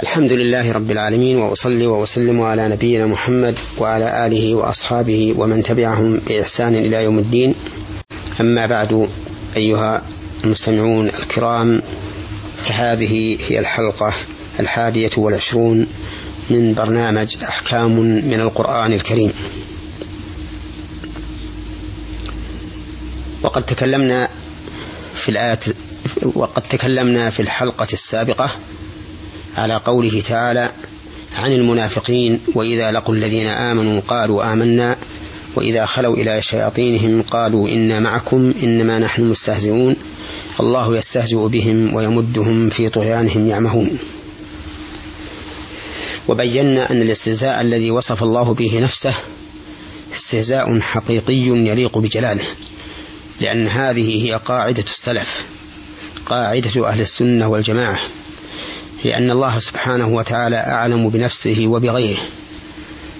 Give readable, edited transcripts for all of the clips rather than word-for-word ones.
الحمد لله رب العالمين، وأصلي وأسلم على نبينا محمد وعلى آله وأصحابه ومن تبعهم بإحسان إلى يوم الدين. أما بعد، أيها المستمعون الكرام، فهذه هي الحلقة 21 من برنامج أحكام من القرآن الكريم. وقد تكلمنا في الحلقة السابقة على قوله تعالى عن المنافقين: وإذا لقوا الذين آمنوا قالوا آمنا وإذا خلوا إلى شياطينهم قالوا إنا معكم إنما نحن مستهزئون الله يستهزئ بهم ويمدهم في طغيانهم يعمهون. وبينا أن الاستهزاء الذي وصف الله به نفسه استهزاء حقيقي يليق بجلاله، لأن هذه هي قاعدة السلف، قاعدة أهل السنة والجماعة، لأن الله سبحانه وتعالى أعلم بنفسه وبغيره،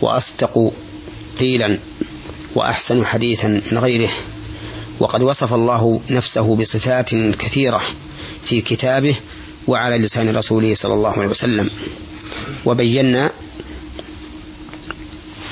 وأصدق قيلا وأحسن حديثا من غيره. وقد وصف الله نفسه بصفات كثيرة في كتابه وعلى لسان رسوله صلى الله عليه وسلم. وبينا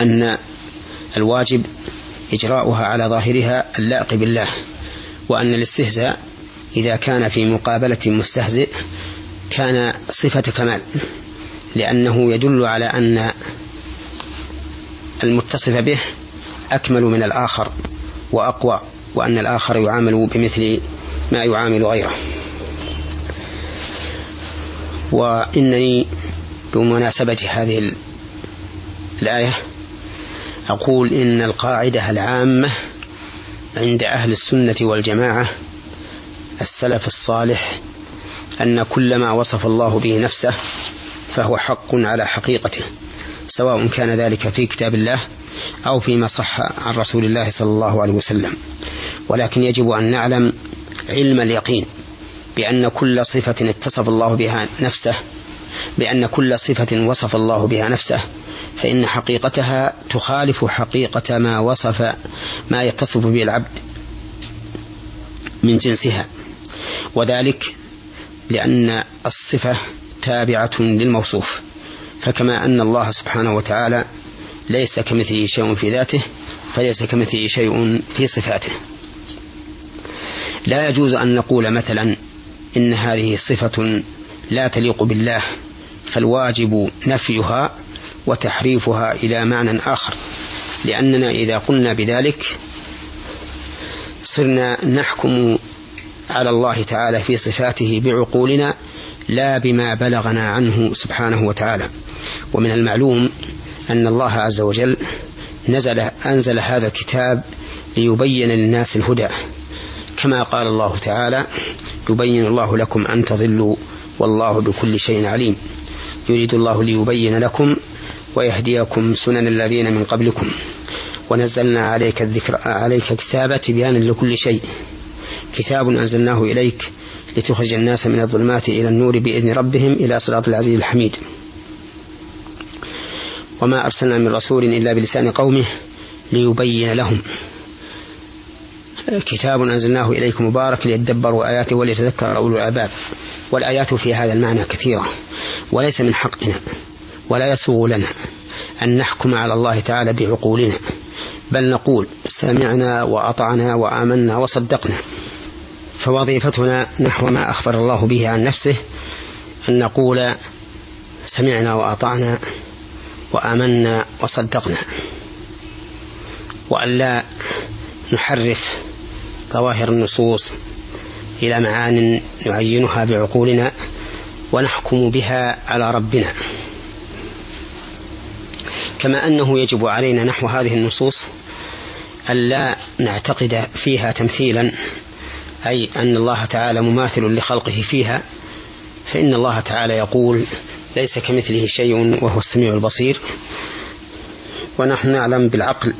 أن الواجب إجراؤها على ظاهرها اللائق بالله، وأن الاستهزاء إذا كان في مقابلة مستهزئ كان صفة كمال، لأنه يدل على أن المتصف به أكمل من الآخر وأقوى، وأن الآخر يعامل بمثل ما يعامل غيره. وإنني بمناسبة هذه الآية أقول إن القاعدة العامة عند أهل السنة والجماعة السلف الصالح أن كل ما وصف الله به نفسه فهو حق على حقيقته، سواء كان ذلك في كتاب الله أو فيما صح عن رسول الله صلى الله عليه وسلم. ولكن يجب أن نعلم علم اليقين بأن كل صفة اتصف الله بها نفسه، بأن كل صفة وصف الله بها نفسه، فإن حقيقتها تخالف حقيقة ما يتصف به العبد من جنسها، وذلك لأن الصفة تابعة للموصوف. فكما أن الله سبحانه وتعالى ليس كمثله شيء في ذاته، فليس كمثله شيء في صفاته. لا يجوز أن نقول مثلا إن هذه صفة لا تليق بالله، فالواجب نفيها وتحريفها إلى معنى آخر، لأننا إذا قلنا بذلك صرنا نحكم على الله تعالى في صفاته بعقولنا لا بما بلغنا عنه سبحانه وتعالى. ومن المعلوم أن الله عز وجل أنزل هذا الكتاب ليبين للناس الهدى، كما قال الله تعالى: يبين الله لكم أن تضلوا والله بكل شيء عليم. يريد الله ليبين لكم ويهديكم سنن الذين من قبلكم ونزلنا عليك كتابا تبيانا لكل شيء، كتاب أنزلناه إليك لتخرج الناس من الظلمات إلى النور بإذن ربهم إلى صراط العزيز الحميد. وما أرسلنا من رسول إلا بلسان قومه ليبين لهم، كتاب أنزلناه إليك مبارك ليتدبروا آياته وليتذكر أولو الألباب. والآيات في هذا المعنى كثيرة، وليس من حقنا ولا يسوغ لنا أن نحكم على الله تعالى بعقولنا، بل نقول سمعنا وأطعنا وآمنا وصدقنا. فوظيفتنا نحو ما أخبر الله به عن نفسه أن نقول سمعنا وأطعنا وآمنا وصدقنا، وألا نحرف ظواهر النصوص إلى معان نعينها بعقولنا ونحكم بها على ربنا. كما أنه يجب علينا نحو هذه النصوص ألا نعتقد فيها تمثيلا، أي أن الله تعالى مماثل لخلقه فيها، فإن الله تعالى يقول ليس كمثله شيء وهو السميع البصير. ونحن نعلم بالعقل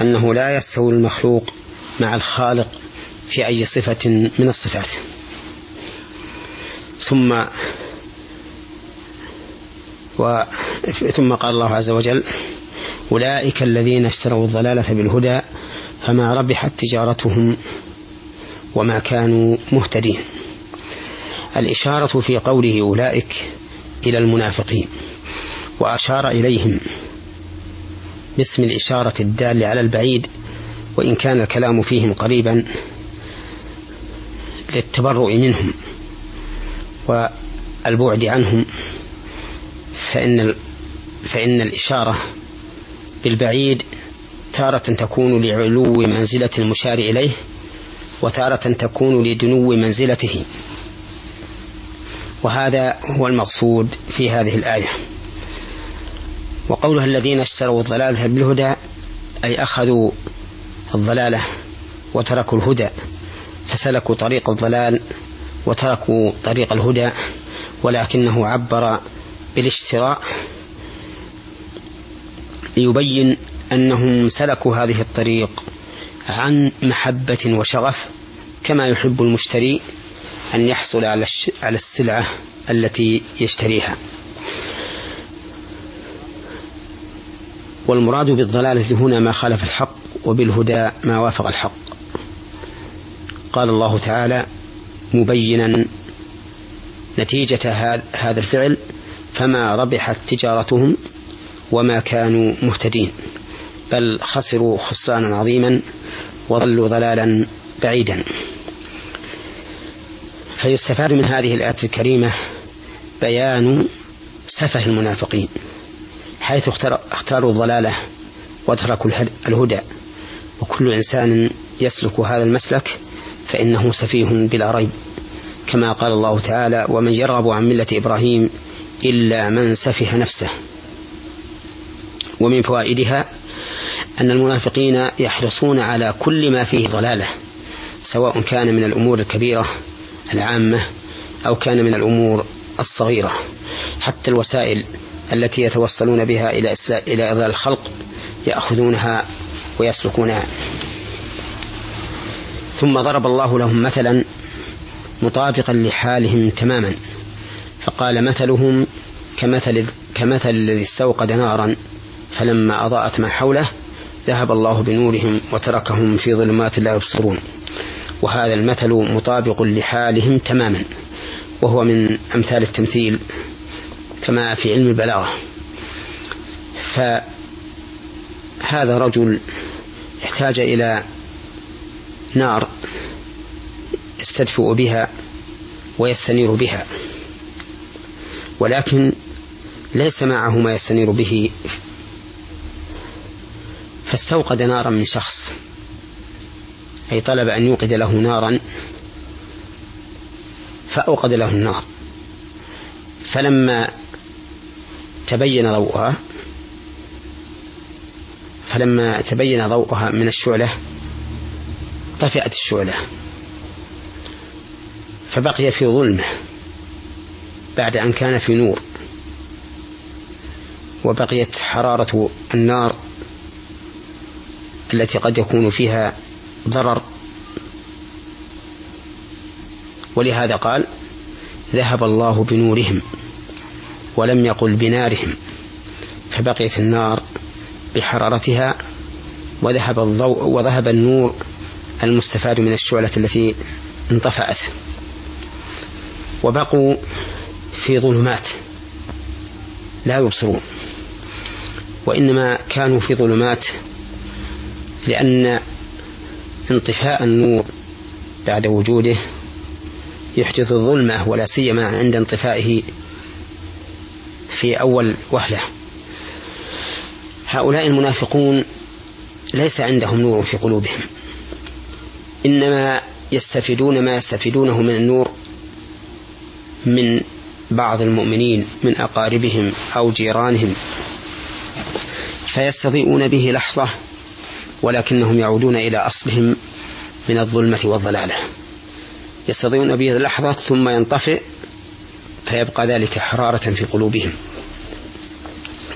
أنه لا يستوي المخلوق مع الخالق في أي صفة من الصفات. ثم قال الله عز وجل: أولئك الذين اشتروا الضلالة بالهدى فما ربحت تجارتهم وما كانوا مهتدين. الإشارة في قوله أولئك إلى المنافقين وأشار إليهم باسم الإشارة الدال على البعيد، وإن كان الكلام فيهم قريبا للتبرؤ منهم والبعد عنهم، فإن الإشارة بالبعيد تارة تكون لعلو منزلة المشار إليه، وتارة تكون لدنو منزلته، وهذا هو المقصود في هذه الآية. وقولها الذين اشتروا الضلالة بالهدى أي أخذوا الضلالة وتركوا الهدى، فسلكوا طريق الضلال وتركوا طريق الهدى، ولكنه عبر بالاشتراء ليبين أنهم سلكوا هذه الطريق عن محبة وشغف، كما يحب المشتري أن يحصل على السلعة التي يشتريها. والمراد بالضلالة هنا ما خالف الحق، وبالهدى ما وافق الحق. قال الله تعالى مبينا نتيجة هذا الفعل: فما ربحت تجارتهم وما كانوا مهتدين، بل خسروا خسرانا عظيما وضلوا ضلالا بعيدا. فيستفاد من هذه الآية الكريمة بيان سفه المنافقين، حيث اختاروا الضلالة وتركوا الهدى، وكل إنسان يسلك هذا المسلك فإنه سفيه بلا ريب، كما قال الله تعالى: ومن يرغب عن ملة إبراهيم إلا من سفه نفسه. ومن فوائدها أن المنافقين يحرصون على كل ما فيه ضلالة، سواء كان من الأمور الكبيرة العامة أو كان من الأمور الصغيرة، حتى الوسائل التي يتوصلون بها إلى إضلال الخلق يأخذونها ويسلكونها. ثم ضرب الله لهم مثلا مطابقا لحالهم تماما، فقال: مثلهم كمثل الذي استوقد نارا فلما أضاءت ما حوله ذهب الله بنورهم وتركهم في ظلمات لا يبصرون. وهذا المثل مطابق لحالهم تماما، وهو من أمثال التمثيل كما في علم البلاغة. فهذا رجل احتاج إلى نار يستدفئ بها ويستنير بها، ولكن ليس معه ما يستنير به، فاستوقد نارا من شخص، أي طلب أن يوقد له نارا فأوقد له النار، فلما تبين ضوءها من الشعلة طفئت الشعلة، فبقي في ظلمه بعد أن كان في نور، وبقيت حرارة النار التي قد يكون فيها ضرر. ولهذا قال: ذهب الله بنورهم، ولم يقل بنارهم، فبقيت النار بحرارتها وذهب الضوء وذهب النور المستفاد من الشعلة التي انطفأت، وبقوا في ظلمات لا يبصرون. وإنما كانوا في ظلمات لأن انطفاء النور بعد وجوده يحدث الظلمة، ولا سيما عند انطفائه في أول وهلة. هؤلاء المنافقون ليس عندهم نور في قلوبهم، إنما يستفيدون ما يستفيدونه من النور من بعض المؤمنين من أقاربهم أو جيرانهم، فيستضيئون به لحظة، ولكنهم يعودون إلى أصلهم من الظلمة والضلالة. يستضيئون به لحظة ثم ينطفئ، فيبقى ذلك حرارة في قلوبهم،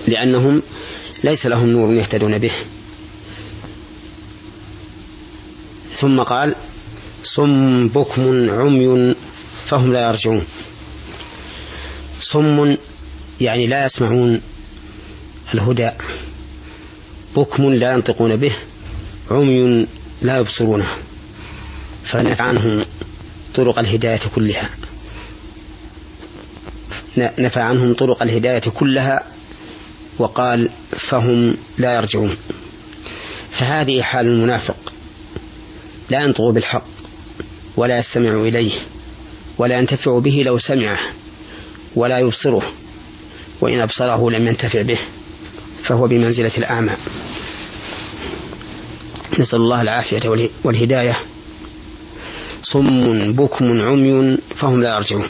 لأنهم ليس لهم نور يهتدون به. ثم قال: صم بكم عمي فهم لا يرجعون. صم يعني لا يسمعون الهدى، بكم لا ينطقون به، عمي لا يبصرونه، فنفع عنهم طرق الهداية كلها. نفى عنهم طرق الهداية كلها وقال فهم لا يرجعون. فهذه حال المنافق، لا ينطق بالحق ولا يستمع إليه ولا ينتفع به لو سمعه ولا يبصره، وإن أبصره لم ينتفع به، فهو بمنزلة الأعمى. نسأل الله العافية والهداية. صم بكم عمي فهم لا يرجعون.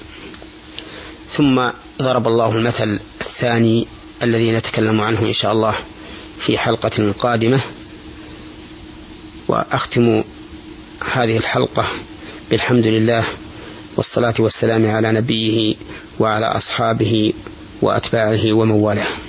ثم ضرب الله المثل الثاني الذي نتكلم عنه إن شاء الله في حلقة قادمة. وأختم هذه الحلقة بالحمد لله، والصلاة والسلام على نبيه وعلى أصحابه وأتباعه ومن والاه.